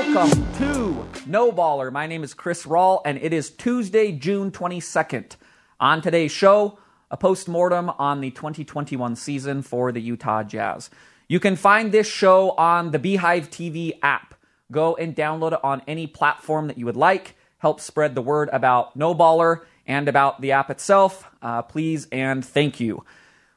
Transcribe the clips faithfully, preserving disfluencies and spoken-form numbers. Welcome to No Baller. My name is Chris Rawl, and it is Tuesday, June twenty-second. On today's show, a postmortem on the twenty twenty-one season for the Utah Jazz. You can find this show on the Beehive T V app. Go and download it on any platform that you would like. Help spread the word about No Baller and about the app itself. Uh, please and thank you.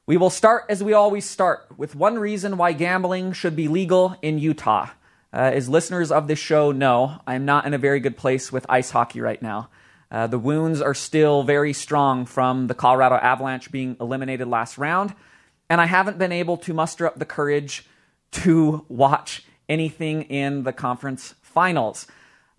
We will start as we always start, with one reason why gambling should be legal in Utah. Uh, as listeners of this show know, I'm not in a very good place with ice hockey right now. Uh, the wounds are still very strong from the Colorado Avalanche being eliminated last round, and I haven't been able to muster up the courage to watch anything in the conference finals.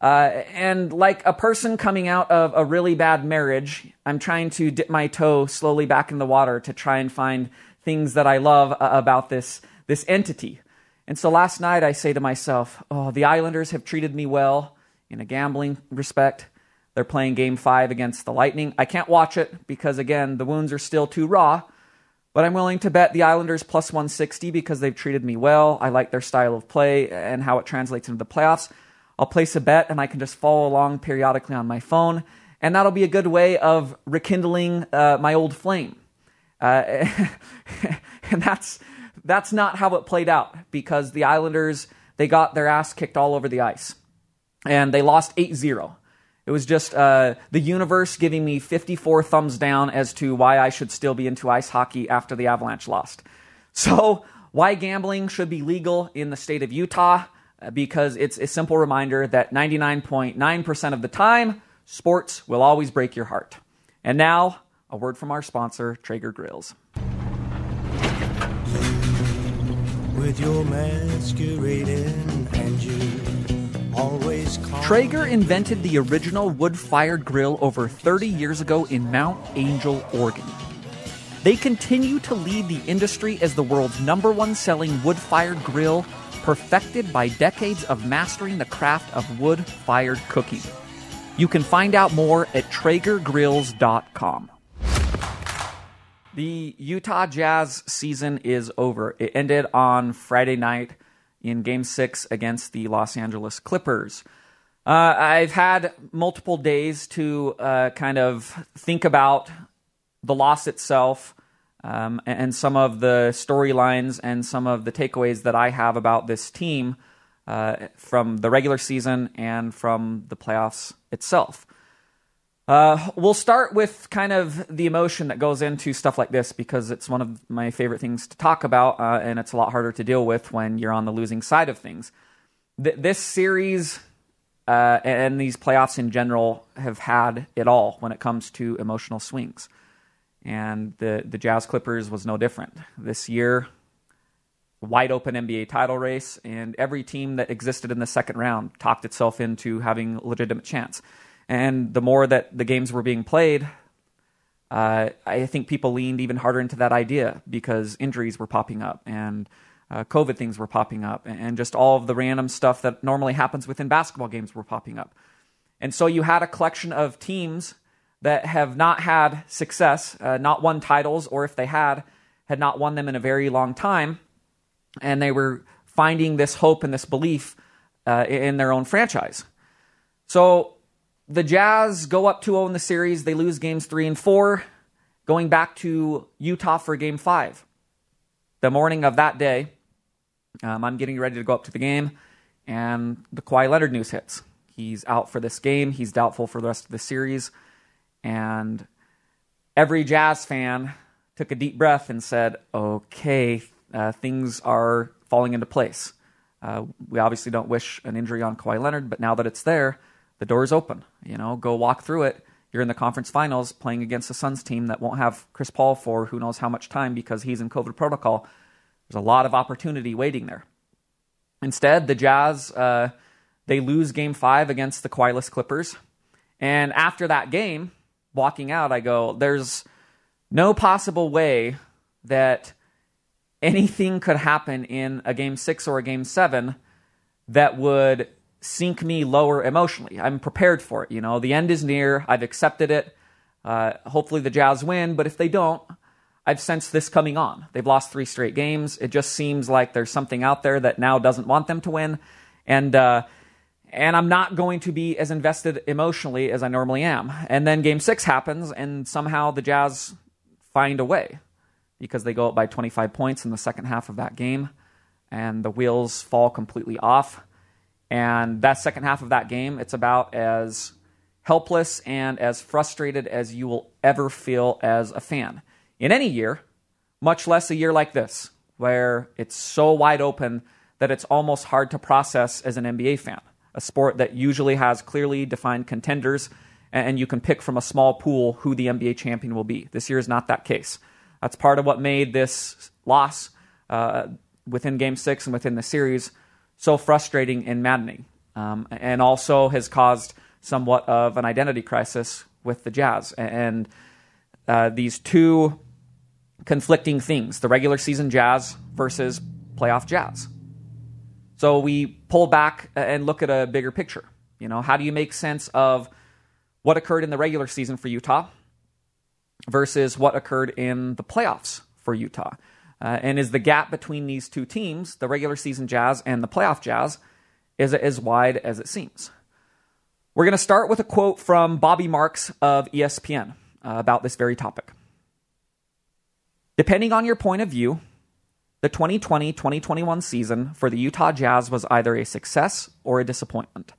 Uh, and like a person coming out of a really bad marriage, I'm trying to dip my toe slowly back in the water to try and find things that I love uh, about this, this entity. And so last night I say to myself, oh, the Islanders have treated me well in a gambling respect. They're playing game five against the Lightning. I can't watch it because, again, the wounds are still too raw, but I'm willing to bet the Islanders plus one sixty because they've treated me well. I like their style of play and how it translates into the playoffs. I'll place a bet, and I can just follow along periodically on my phone, and that'll be a good way of rekindling uh, my old flame. Uh, and that's that's not how it played out, because the Islanders, they got their ass kicked all over the ice, and they lost eight zero. It was just uh, the universe giving me fifty-four thumbs down as to why I should still be into ice hockey after the Avalanche lost. So why gambling should be legal in the state of Utah? Because it's a simple reminder that ninety-nine point nine percent of the time, sports will always break your heart. And now, a word from our sponsor, Traeger Grills. With your masquerading and you always call Traeger invented the original wood-fired grill over thirty years ago in Mount Angel, Oregon. They continue to lead the industry as the world's number one selling wood-fired grill, perfected by decades of mastering the craft of wood-fired cooking. You can find out more at Traeger Grills dot com. The Utah Jazz season is over. It ended on Friday night in Game six against the Los Angeles Clippers. Uh, I've had multiple days to uh, kind of think about the loss itself, Um, and some of the storylines and some of the takeaways that I have about this team uh, from the regular season and from the playoffs itself. Uh, we'll start with kind of the emotion that goes into stuff like this, because it's one of my favorite things to talk about, uh, and it's a lot harder to deal with when you're on the losing side of things. Th- this series uh, and these playoffs in general have had it all when it comes to emotional swings. And the, the Jazz Clippers was no different. This year, wide open N B A title race, and every team that existed in the second round talked itself into having a legitimate chance. And the more that the games were being played, uh, I think people leaned even harder into that idea, because injuries were popping up, and uh, COVID things were popping up, and just all of the random stuff that normally happens within basketball games were popping up. And so you had a collection of teams that have not had success, uh, not won titles, or if they had, had not won them in a very long time, and they were finding this hope and this belief uh, in their own franchise. So the Jazz go up two oh in the series. They lose games three and four, going back to Utah for game five. The morning of that day, um, I'm getting ready to go up to the game, and the Kawhi Leonard news hits. He's out for this game. He's doubtful for the rest of the series. And every Jazz fan took a deep breath and said, okay, uh, things are falling into place. Uh, we obviously don't wish an injury on Kawhi Leonard, but now that it's there, the door is open. You know, go walk through it. You're in the conference finals playing against the Suns team that won't have Chris Paul for who knows how much time because he's in COVID protocol. There's a lot of opportunity waiting there. Instead, the Jazz, uh, they lose game five against the Kawhi-less Clippers. And after that game, walking out, I go, there's no possible way that anything could happen in a game six or a game seven that would sink me lower emotionally. I'm prepared for it. You know, the end is near. I've accepted it. Uh, hopefully the Jazz win, but if they don't, I've sensed this coming on. They've lost three straight games. It just seems like there's something out there that now doesn't want them to win. And, uh, and I'm not going to be as invested emotionally as I normally am. And then game six happens, and somehow the Jazz find a way because they go up by twenty-five points in the second half of that game, and the wheels fall completely off. And that second half of that game, it's about as helpless and as frustrated as you will ever feel as a fan in any year, much less a year like this, where it's so wide open that it's almost hard to process as an N B A fan, a sport that usually has clearly defined contenders, and you can pick from a small pool who the N B A champion will be. This year is not that case. That's part of what made this loss uh, within Game six and within the series so frustrating and maddening, um, and also has caused somewhat of an identity crisis with the Jazz. And uh, these two conflicting things, the regular season Jazz versus playoff Jazz. So we pull back and look at a bigger picture. You know, how do you make sense of what occurred in the regular season for Utah versus what occurred in the playoffs for Utah? Uh, and is the gap between these two teams, the regular season Jazz and the playoff Jazz, is it as wide as it seems? We're going to start with a quote from Bobby Marks of E S P N uh, about this very topic. Depending on your point of view, the twenty twenty twenty twenty-one season for the Utah Jazz was either a success or a disappointment.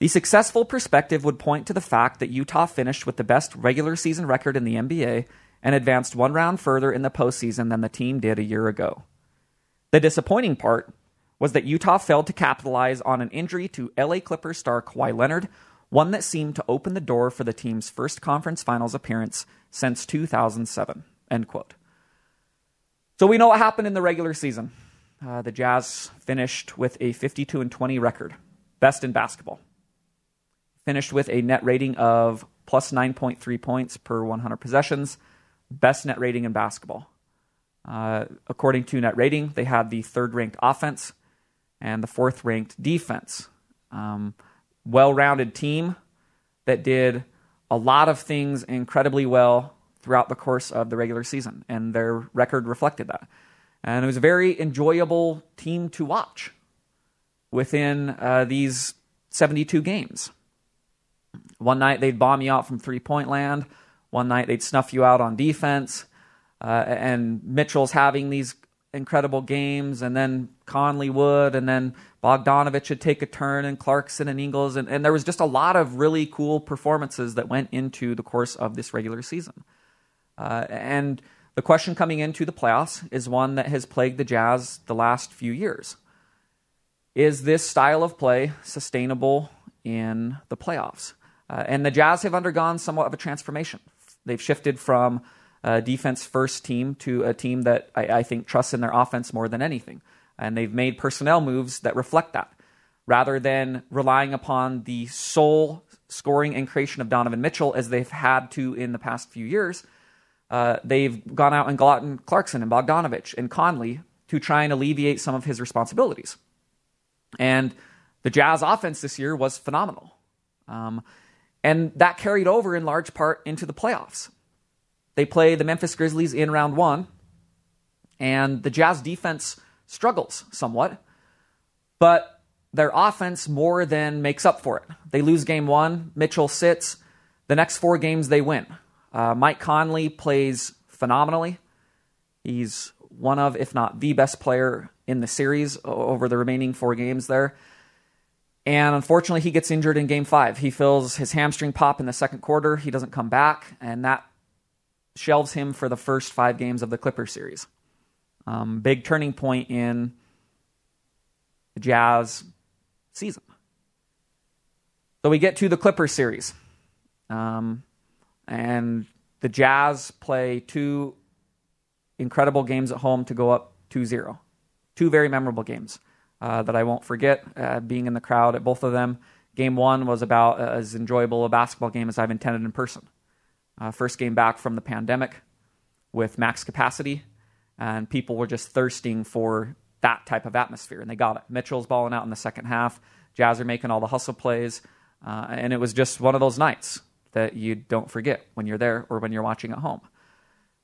The successful perspective would point to the fact that Utah finished with the best regular season record in the N B A and advanced one round further in the postseason than the team did a year ago. The disappointing part was that Utah failed to capitalize on an injury to L A Clippers star Kawhi Leonard, one that seemed to open the door for the team's first conference finals appearance since two thousand seven, end quote. So we know what happened in the regular season. Uh, the Jazz finished with a fifty-two and twenty record, best in basketball. Finished with a net rating of plus nine point three points per one hundred possessions, best net rating in basketball. Uh, according to net rating, they had the third-ranked offense and the fourth-ranked defense. Um, well-rounded team that did a lot of things incredibly well throughout the course of the regular season, and their record reflected that. And it was a very enjoyable team to watch within uh, these seventy-two games. One night they'd bomb you out from three-point land. One night they'd snuff you out on defense. Uh, and Mitchell's having these incredible games, and then Conley would, and then Bogdanovich would take a turn, and Clarkson and Ingles. And, and there was just a lot of really cool performances that went into the course of this regular season. Uh, and the question coming into the playoffs is one that has plagued the Jazz the last few years. Is this style of play sustainable in the playoffs? Uh, and the Jazz have undergone somewhat of a transformation. They've shifted from a defense-first team to a team that I, I think trusts in their offense more than anything. And they've made personnel moves that reflect that, rather than relying upon the sole scoring and creation of Donovan Mitchell as they've had to in the past few years. Uh, they've gone out and gotten Clarkson and Bogdanovich and Conley to try and alleviate some of his responsibilities. And the Jazz offense this year was phenomenal. Um, and that carried over in large part into the playoffs. They play the Memphis Grizzlies in round one, and the Jazz defense struggles somewhat, but their offense more than makes up for it. They lose game one, Mitchell sits, the next four games they win. Uh, Mike Conley plays phenomenally. He's one of, if not the best player in the series over the remaining four games there. And unfortunately, he gets injured in game five. He feels his hamstring pop in the second quarter. He doesn't come back, and that shelves him for the first five games of the Clippers series. Um, big turning point in the Jazz season. So we get to the Clippers series. Um... And the Jazz play two incredible games at home to go up two zero. Two very memorable games uh, that I won't forget, uh, being in the crowd at both of them. Game one was about as enjoyable a basketball game as I've intended in person. Uh, first game back from the pandemic with max capacity, and people were just thirsting for that type of atmosphere, and they got it. Mitchell's balling out in the second half. Jazz are making all the hustle plays, uh, and it was just one of those nights that you don't forget when you're there or when you're watching at home.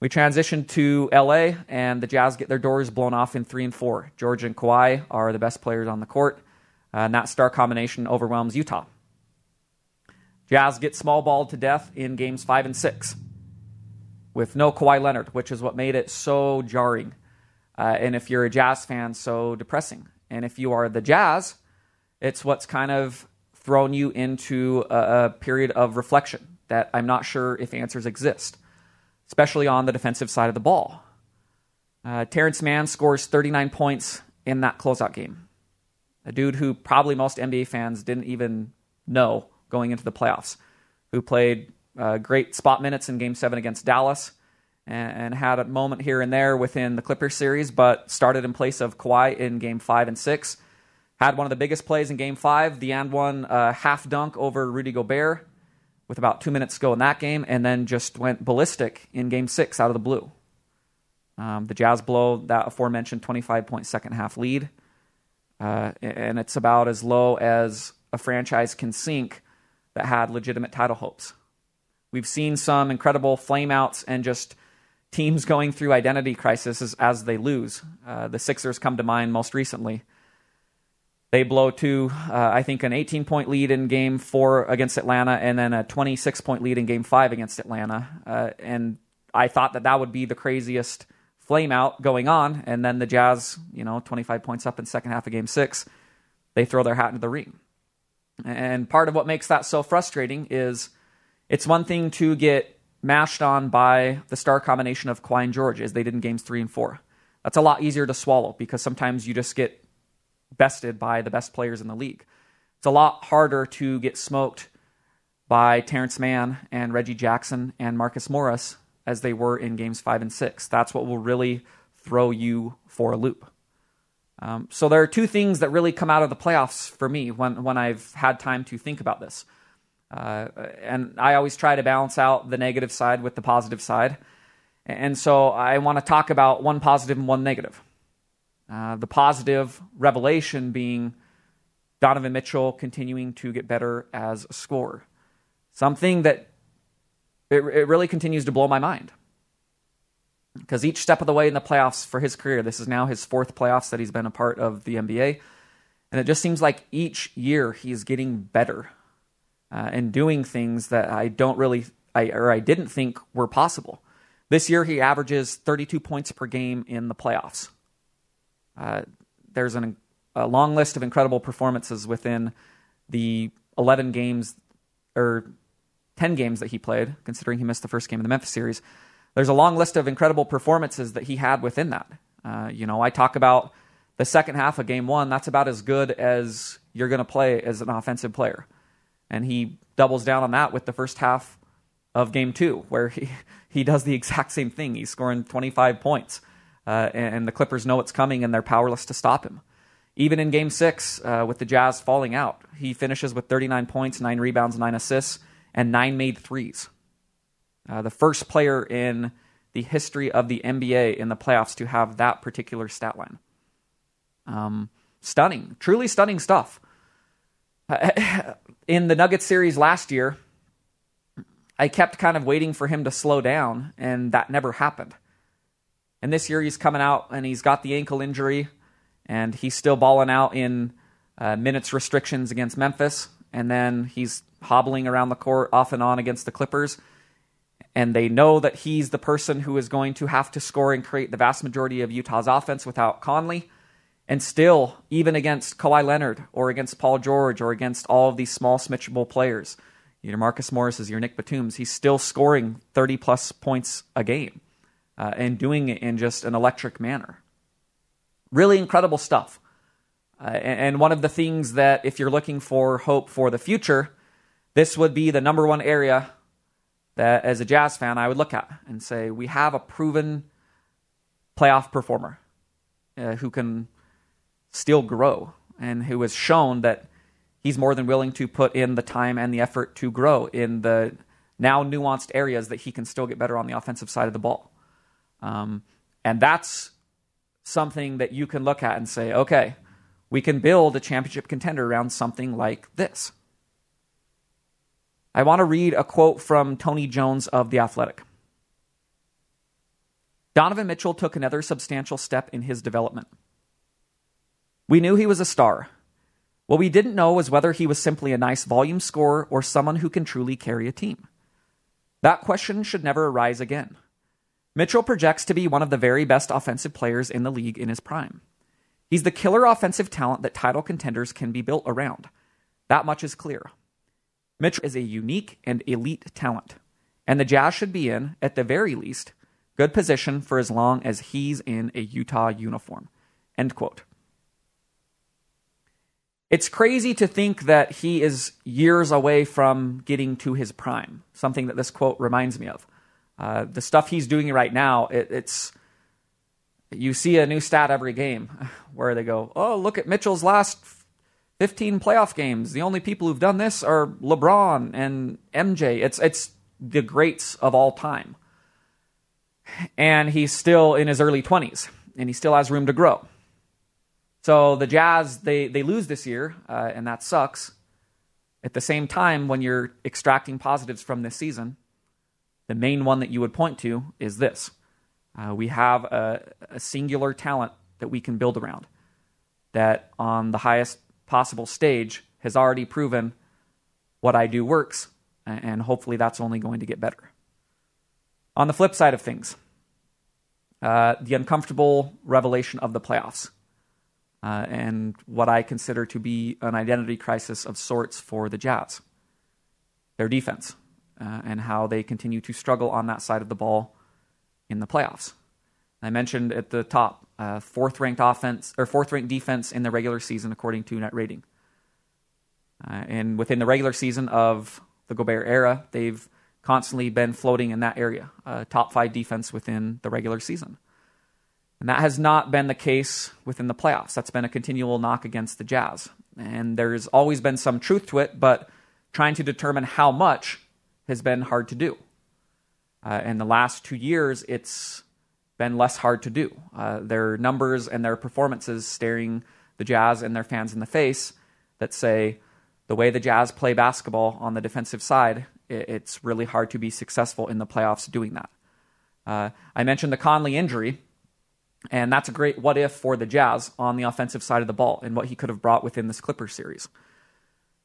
We transition to L A, and the Jazz get their doors blown off in three and four. George and Kawhi are the best players on the court. and that star combination overwhelms Utah. Jazz get small balled to death in games five and six with no Kawhi Leonard, which is what made it so jarring. Uh, and if you're a Jazz fan, so depressing. And if you are the Jazz, it's what's kind of thrown you into a, a period of reflection that I'm not sure if answers exist, especially on the defensive side of the ball. Uh, Terrence Mann scores thirty-nine points in that closeout game. A dude who probably most N B A fans didn't even know going into the playoffs, who played uh, great spot minutes in Game seven against Dallas and, and had a moment here and there within the Clippers series, but started in place of Kawhi in Game five and six. Had one of the biggest plays in Game five, the and one uh, half dunk over Rudy Gobert with about two minutes to go in that game, and then just went ballistic in Game six out of the blue. Um, the Jazz blow that aforementioned twenty-five point second half lead, uh, and it's about as low as a franchise can sink that had legitimate title hopes. We've seen some incredible flameouts and just teams going through identity crises as they lose. Uh, the Sixers come to mind most recently. They blow to, uh, I think, an eighteen-point lead in Game four against Atlanta and then a twenty-six point lead in Game five against Atlanta. Uh, and I thought that that would be the craziest flameout going on. And then the Jazz, you know, twenty-five points up in second half of Game six, they throw their hat into the ring. And part of what makes that so frustrating is it's one thing to get mashed on by the star combination of Kawhi and George, as they did in Games three and four. That's a lot easier to swallow because sometimes you just get bested by the best players in the league. It's a lot harder to get smoked by Terrence Mann and Reggie Jackson and Marcus Morris as they were in games five and six. That's what will really throw you for a loop. Um, so there are two things that really come out of the playoffs for me when, when I've had time to think about this. Uh, and I always try to balance out the negative side with the positive side. And so I want to talk about one positive and one negative. Uh, the positive revelation being Donovan Mitchell continuing to get better as a scorer. Something that it, it really continues to blow my mind. Because each step of the way in the playoffs for his career, this is now his fourth playoffs that he's been a part of the N B A. And it just seems like each year he's getting better uh, and doing things that I don't really, I, or I didn't think were possible. This year he averages thirty-two points per game in the playoffs. Uh, there's an, a long list of incredible performances within the eleven games or ten games that he played, considering he missed the first game of the Memphis series. There's a long list of incredible performances that he had within that. Uh, you know, I talk about the second half of game one. That's about as good as you're going to play as an offensive player. And he doubles down on that with the first half of game two, where he, he does the exact same thing. He's scoring twenty-five points. Uh, and, and the Clippers know it's coming, and they're powerless to stop him. Even in Game six, uh, with the Jazz falling out, he finishes with thirty-nine points, nine rebounds, nine assists, and nine made threes. Uh, the first player in the history of the N B A in the playoffs to have that particular stat line. Um, stunning, truly stunning stuff. In the Nuggets series last year, I kept kind of waiting for him to slow down, and that never happened. And this year he's coming out and he's got the ankle injury and he's still balling out in uh, minutes restrictions against Memphis. And then he's hobbling around the court off and on against the Clippers. And they know that he's the person who is going to have to score and create the vast majority of Utah's offense without Conley. And still, even against Kawhi Leonard or against Paul George or against all of these small smitchable players, your Marcus Morris's, your Nick Batum's, he's still scoring thirty plus points a game. Uh, and doing it in just an electric manner. Really incredible stuff. Uh, and, and one of the things that if you're looking for hope for the future, this would be the number one area that as a Jazz fan I would look at and say, we have a proven playoff performer uh, who can still grow and who has shown that he's more than willing to put in the time and the effort to grow in the now nuanced areas that he can still get better on the offensive side of the ball. Um, and that's something that you can look at and say, okay, we can build a championship contender around something like this. I want to read a quote from Tony Jones of The Athletic. Donovan Mitchell took another substantial step in his development. We knew he was a star. What we didn't know was whether he was simply a nice volume scorer or someone who can truly carry a team. That question should never arise again. Mitchell projects to be one of the very best offensive players in the league in his prime. He's the killer offensive talent that title contenders can be built around. That much is clear. Mitchell is a unique and elite talent, and the Jazz should be in, at the very least, good position for as long as he's in a Utah uniform. End quote. It's crazy to think that he is years away from getting to his prime, something that this quote reminds me of. Uh, the stuff he's doing right now, it, it's you see a new stat every game where they go, oh, look at Mitchell's last fifteen playoff games. The only people who've done this are LeBron and M J. It's, it's the greats of all time. And he's still in his early twenties, and he still has room to grow. So the Jazz, they, they lose this year, uh, and that sucks. At the same time, when you're extracting positives from this season, the main one that you would point to is this. Uh, we have a, a singular talent that we can build around that on the highest possible stage has already proven what I do works, and hopefully that's only going to get better. On the flip side of things, uh, the uncomfortable revelation of the playoffs. Uh, and what I consider to be an identity crisis of sorts for the Jazz. Their defense, uh, and how they continue to struggle on that side of the ball in the playoffs. I mentioned at the top, uh, fourth-ranked offense or fourth-ranked defense in the regular season according to net rating. Uh, and within the regular season of the Gobert era, they've constantly been floating in that area, uh, top five defense within the regular season. And that has not been the case within the playoffs. That's been a continual knock against the Jazz. And there's always been some truth to it, but trying to determine how much has been hard to do. Uh, in the last two years, it's been less hard to do. Uh, their numbers and their performances staring the Jazz and their fans in the face that say, the way the Jazz play basketball on the defensive side, it's really hard to be successful in the playoffs doing that. Uh, I mentioned the Conley injury. And that's a great what-if for the Jazz on the offensive side of the ball and what he could have brought within this Clippers series.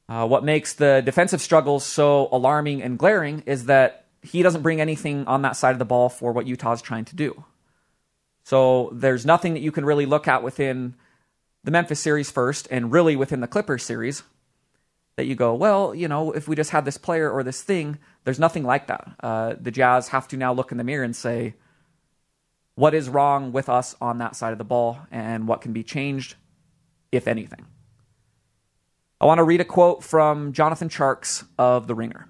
Uh, what makes the defensive struggles so alarming and glaring is that he doesn't bring anything on that side of the ball for what Utah's trying to do. So there's nothing that you can really look at within the Memphis series first and really within the Clippers series that you go, well, you know, if we just had this player or this thing, there's nothing like that. Uh, the Jazz have to now look in the mirror and say, what is wrong with us on that side of the ball and what can be changed, if anything? I want to read a quote from Jonathan Charks of The Ringer.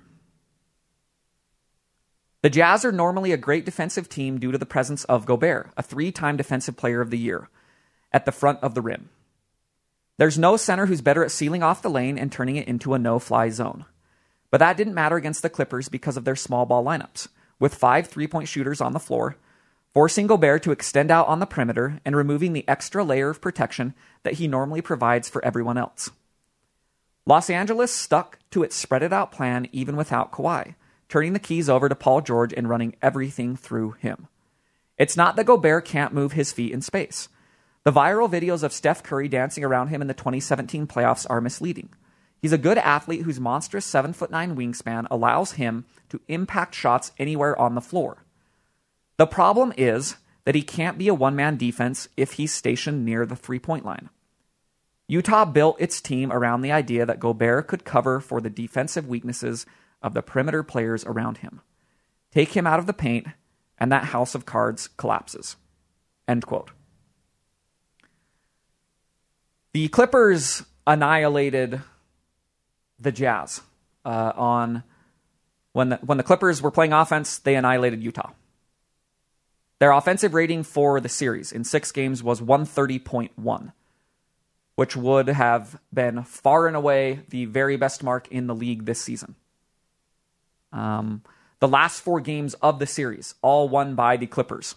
The Jazz are normally a great defensive team due to the presence of Gobert, a three-time Defensive Player of the Year, at the front of the rim. There's no center who's better at sealing off the lane and turning it into a no-fly zone. But that didn't matter against the Clippers because of their small ball lineups, with five three-point shooters on the floor, forcing Gobert to extend out on the perimeter and removing the extra layer of protection that he normally provides for everyone else. Los Angeles stuck to its spread-it-out plan even without Kawhi, turning the keys over to Paul George and running everything through him. It's not that Gobert can't move his feet in space. The viral videos of Steph Curry dancing around him in the twenty seventeen playoffs are misleading. He's a good athlete whose monstrous seven foot nine wingspan allows him to impact shots anywhere on the floor. The problem is that he can't be a one-man defense if he's stationed near the three-point line. Utah built its team around the idea that Gobert could cover for the defensive weaknesses of the perimeter players around him. Take him out of the paint, and that house of cards collapses. End quote. The Clippers annihilated the Jazz. Uh, on when the, when the Clippers were playing offense, they annihilated Utah. Their offensive rating for the series in six games was one thirty point one, which would have been far and away the very best mark in the league this season. Um, the last four games of the series, all won by the Clippers.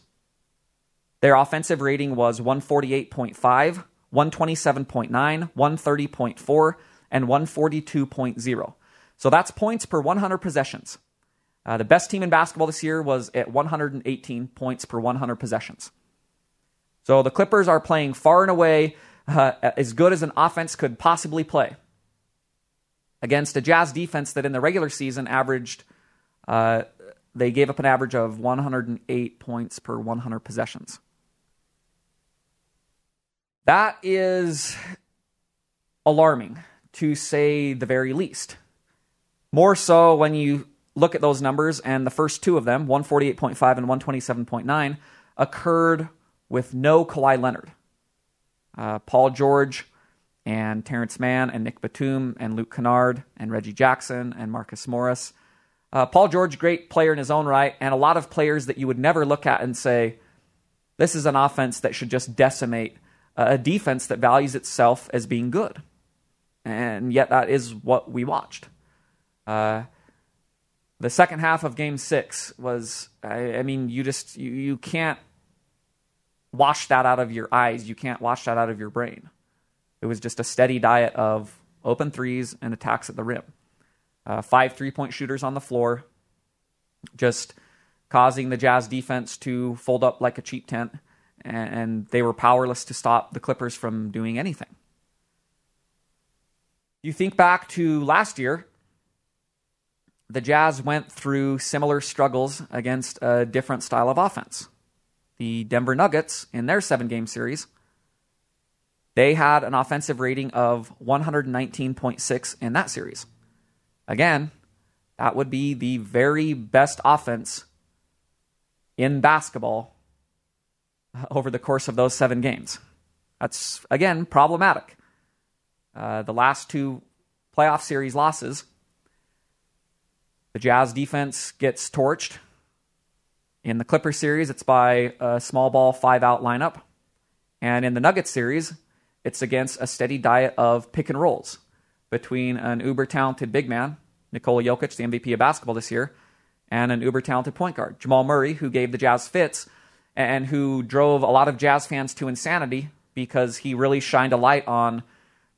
Their offensive rating was one forty-eight point five, one twenty-seven point nine, one thirty point four, and one forty-two point zero. So that's points per one hundred possessions. Uh, the best team in basketball this year was at one hundred eighteen points per one hundred possessions. So the Clippers are playing far and away uh, as good as an offense could possibly play against a Jazz defense that in the regular season averaged, uh, they gave up an average of one hundred eight points per one hundred possessions. That is alarming, to say the very least. More so when you look at those numbers, and the first two of them, one forty-eight point five and one twenty-seven point nine, occurred with no Kawhi Leonard. Uh, Paul George and Terrence Mann and Nick Batum and Luke Kennard and Reggie Jackson and Marcus Morris. Uh, Paul George, great player in his own right, and a lot of players that you would never look at and say, this is an offense that should just decimate a defense that values itself as being good. And yet that is what we watched. Uh, the second half of Game Six was, I, I mean, you just, you, you can't wash that out of your eyes. You can't wash that out of your brain. It was just a steady diet of open threes and attacks at the rim. Uh, five three-point shooters on the floor, just causing the Jazz defense to fold up like a cheap tent, and, and they were powerless to stop the Clippers from doing anything. You think back to last year, the Jazz went through similar struggles against a different style of offense. The Denver Nuggets, in their seven-game series, they had an offensive rating of one nineteen point six in that series. Again, that would be the very best offense in basketball over the course of those seven games. That's, again, problematic. Uh, the last two playoff series losses, the Jazz defense gets torched. In the Clippers series, it's by a small ball five-out lineup. And in the Nuggets series, it's against a steady diet of pick and rolls between an uber-talented big man, Nikola Jokic, the M V P of basketball this year, and an uber-talented point guard, Jamal Murray, who gave the Jazz fits and who drove a lot of Jazz fans to insanity because he really shined a light on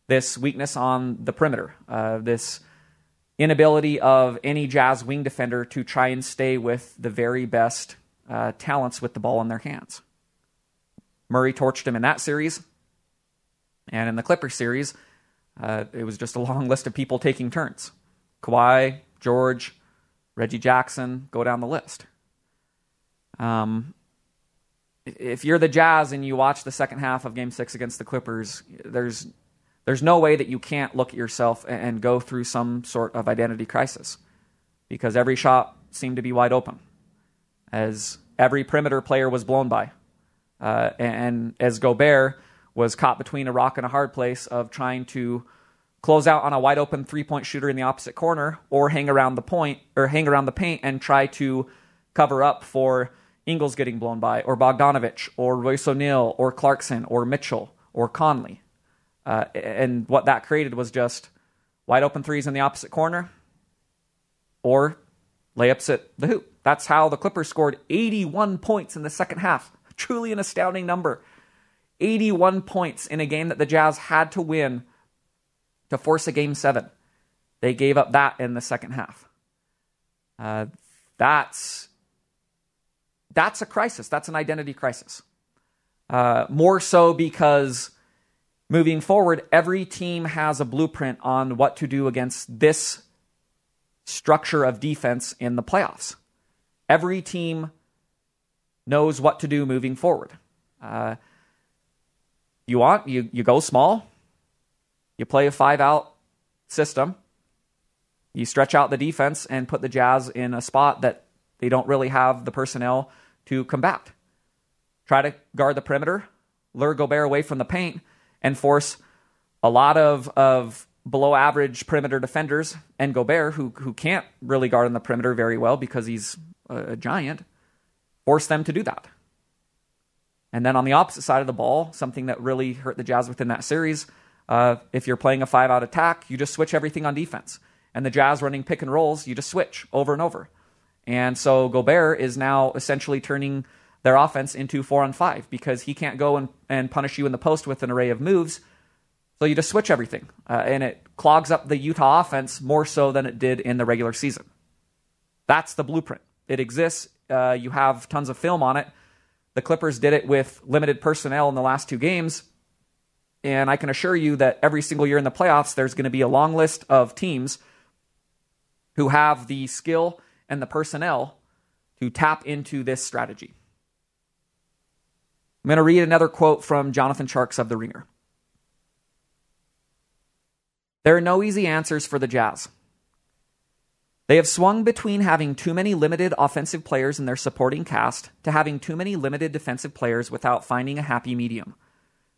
this weakness on the perimeter, uh, this inability of any Jazz wing defender to try and stay with the very best uh, talents with the ball in their hands. Murray torched him in that series. And in the Clippers series, uh, it was just a long list of people taking turns. Kawhi, George, Reggie Jackson, go down the list. Um, if you're the Jazz and you watch the second half of Game Six against the Clippers, there's There's no way that you can't look at yourself and go through some sort of identity crisis, because every shot seemed to be wide open, as every perimeter player was blown by, uh, and as Gobert was caught between a rock and a hard place of trying to close out on a wide open three-point shooter in the opposite corner, or hang around the point or hang around the paint and try to cover up for Ingles getting blown by, or Bogdanovich, or Royce O'Neal, or Clarkson, or Mitchell, or Conley. Uh, and what that created was just wide open threes in the opposite corner or layups at the hoop. That's how the Clippers scored eighty-one points in the second half. Truly an astounding number. eighty-one points in a game that the Jazz had to win to force a Game seven. They gave up that in the second half. Uh, that's, that's a crisis. That's an identity crisis. Uh, more so because... moving forward, every team has a blueprint on what to do against this structure of defense in the playoffs. Every team knows what to do moving forward. Uh, you want, you, you go small, you play a five-out system, you stretch out the defense and put the Jazz in a spot that they don't really have the personnel to combat. Try to guard the perimeter, lure Gobert away from the paint, and force a lot of, of below-average perimeter defenders and Gobert, who who can't really guard on the perimeter very well because he's a giant, force them to do that. And then on the opposite side of the ball, something that really hurt the Jazz within that series, uh, if you're playing a five-out attack, you just switch everything on defense. And the Jazz running pick and rolls, you just switch over and over. And so Gobert is now essentially turning their offense into four on five because he can't go and, and punish you in the post with an array of moves. So you just switch everything. Uh, and it clogs up the Utah offense more so than it did in the regular season. That's the blueprint. It exists. Uh, you have tons of film on it. The Clippers did it with limited personnel in the last two games. And I can assure you that every single year in the playoffs, there's going to be a long list of teams who have the skill and the personnel to tap into this strategy. I'm going to read another quote from Jonathan Charks of The Ringer. There are no easy answers for the Jazz. They have swung between having too many limited offensive players in their supporting cast to having too many limited defensive players without finding a happy medium.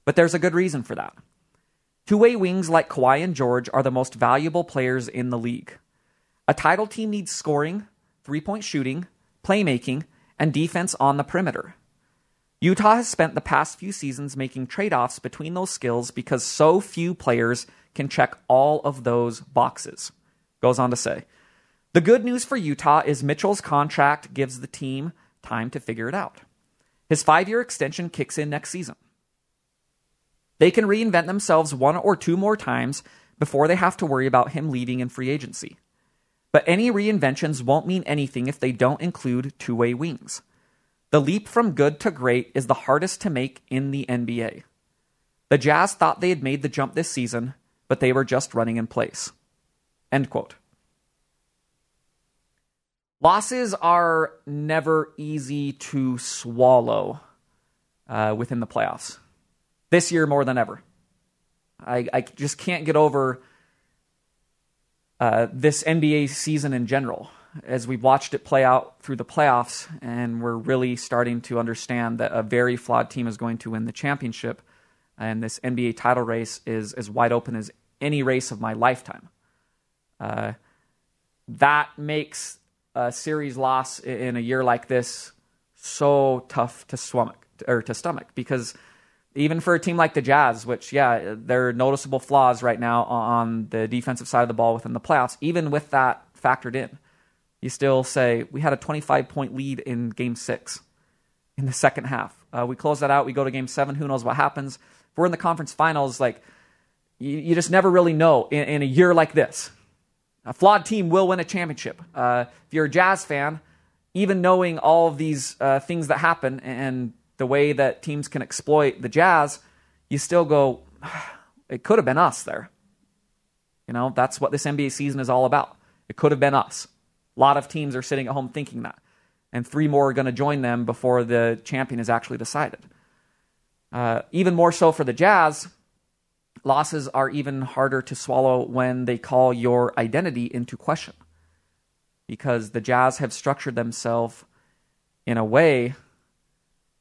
But there's a good reason for that. Two-way wings like Kawhi and George are the most valuable players in the league. A title team needs scoring, three-point shooting, playmaking, and defense on the perimeter. Utah has spent the past few seasons making trade-offs between those skills because so few players can check all of those boxes. Goes on to say, the good news for Utah is Mitchell's contract gives the team time to figure it out. His five-year extension kicks in next season. They can reinvent themselves one or two more times before they have to worry about him leaving in free agency. But any reinventions won't mean anything if they don't include two-way wings. The leap from good to great is the hardest to make in the N B A. The Jazz thought they had made the jump this season, but they were just running in place. End quote. Losses are never easy to swallow uh, within the playoffs. This year more than ever. I, I just can't get over uh, this N B A season in general. As we've watched it play out through the playoffs, and we're really starting to understand that a very flawed team is going to win the championship, and this N B A title race is as wide open as any race of my lifetime. Uh, that makes a series loss in a year like this so tough to stomach, or to stomach, because even for a team like the Jazz, which, yeah, there are noticeable flaws right now on the defensive side of the ball within the playoffs, even with that factored in, you still say, we had a twenty-five point lead in game six in the second half. Uh, we close that out. We go to game seven. Who knows what happens? If we're in the conference finals, like, you, you just never really know in, in a year like this. A flawed team will win a championship. Uh, if you're a Jazz fan, even knowing all of these uh, things that happen and the way that teams can exploit the Jazz, you still go, it could have been us there. You know, that's what this N B A season is all about. It could have been us. A lot of teams are sitting at home thinking that. And three more are going to join them before the champion is actually decided. Uh, even more so for the Jazz, losses are even harder to swallow when they call your identity into question. Because the Jazz have structured themselves in a way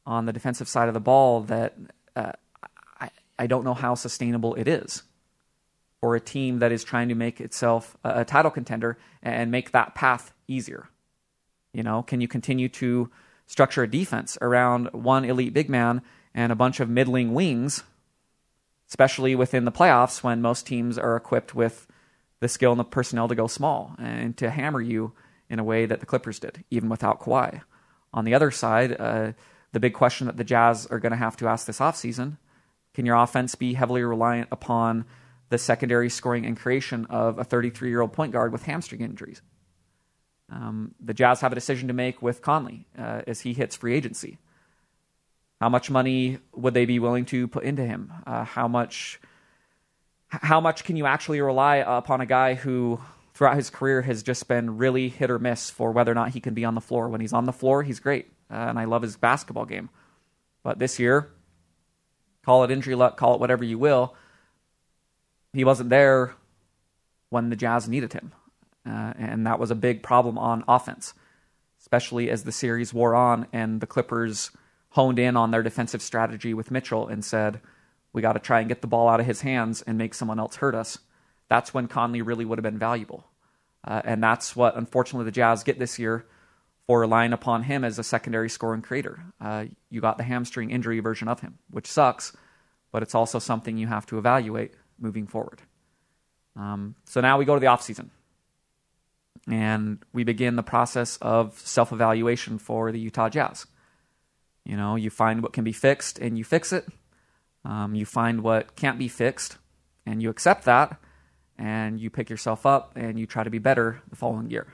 on the defensive side of the ball that uh, I, I don't know how sustainable it is for a team that is trying to make itself a, a title contender and make that path easier. You know, can you continue to structure a defense around one elite big man and a bunch of middling wings, especially within the playoffs when most teams are equipped with the skill and the personnel to go small and to hammer you in a way that the Clippers did, even without Kawhi. On the other side, uh, the big question that the Jazz are going to have to ask this offseason, can your offense be heavily reliant upon the secondary scoring and creation of a thirty-three-year-old point guard with hamstring injuries? Um, the Jazz have a decision to make with Conley uh, as he hits free agency. How much money would they be willing to put into him? Uh, how much How much can you actually rely upon a guy who, throughout his career, has just been really hit or miss for whether or not he can be on the floor? When he's on the floor, he's great. Uh, and I love his basketball game. But this year, call it injury luck, call it whatever you will, he wasn't there when the Jazz needed him. Uh, and that was a big problem on offense, especially as the series wore on and the Clippers honed in on their defensive strategy with Mitchell and said, we got to try and get the ball out of his hands and make someone else hurt us. That's when Conley really would have been valuable. Uh, and that's what, unfortunately, the Jazz get this year for relying upon him as a secondary scoring creator. Uh, you got the hamstring injury version of him, which sucks, but it's also something you have to evaluate moving forward. Um, so now we go to the offseason, and we begin the process of self-evaluation for the Utah Jazz. You know, you find what can be fixed, and you fix it. Um, you find what can't be fixed, and you accept that, and you pick yourself up, and you try to be better the following year.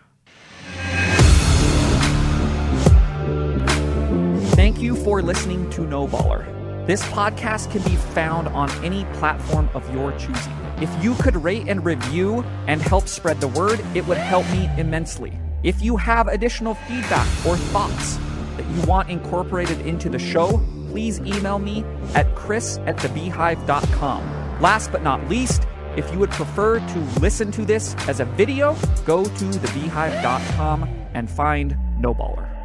Thank you for listening to No Baller. This podcast can be found on any platform of your choosing. If you could rate and review and help spread the word, it would help me immensely. If you have additional feedback or thoughts that you want incorporated into the show, please email me at chris at the beehive dot com. Last but not least, if you would prefer to listen to this as a video, go to the beehive dot com and find No Baller.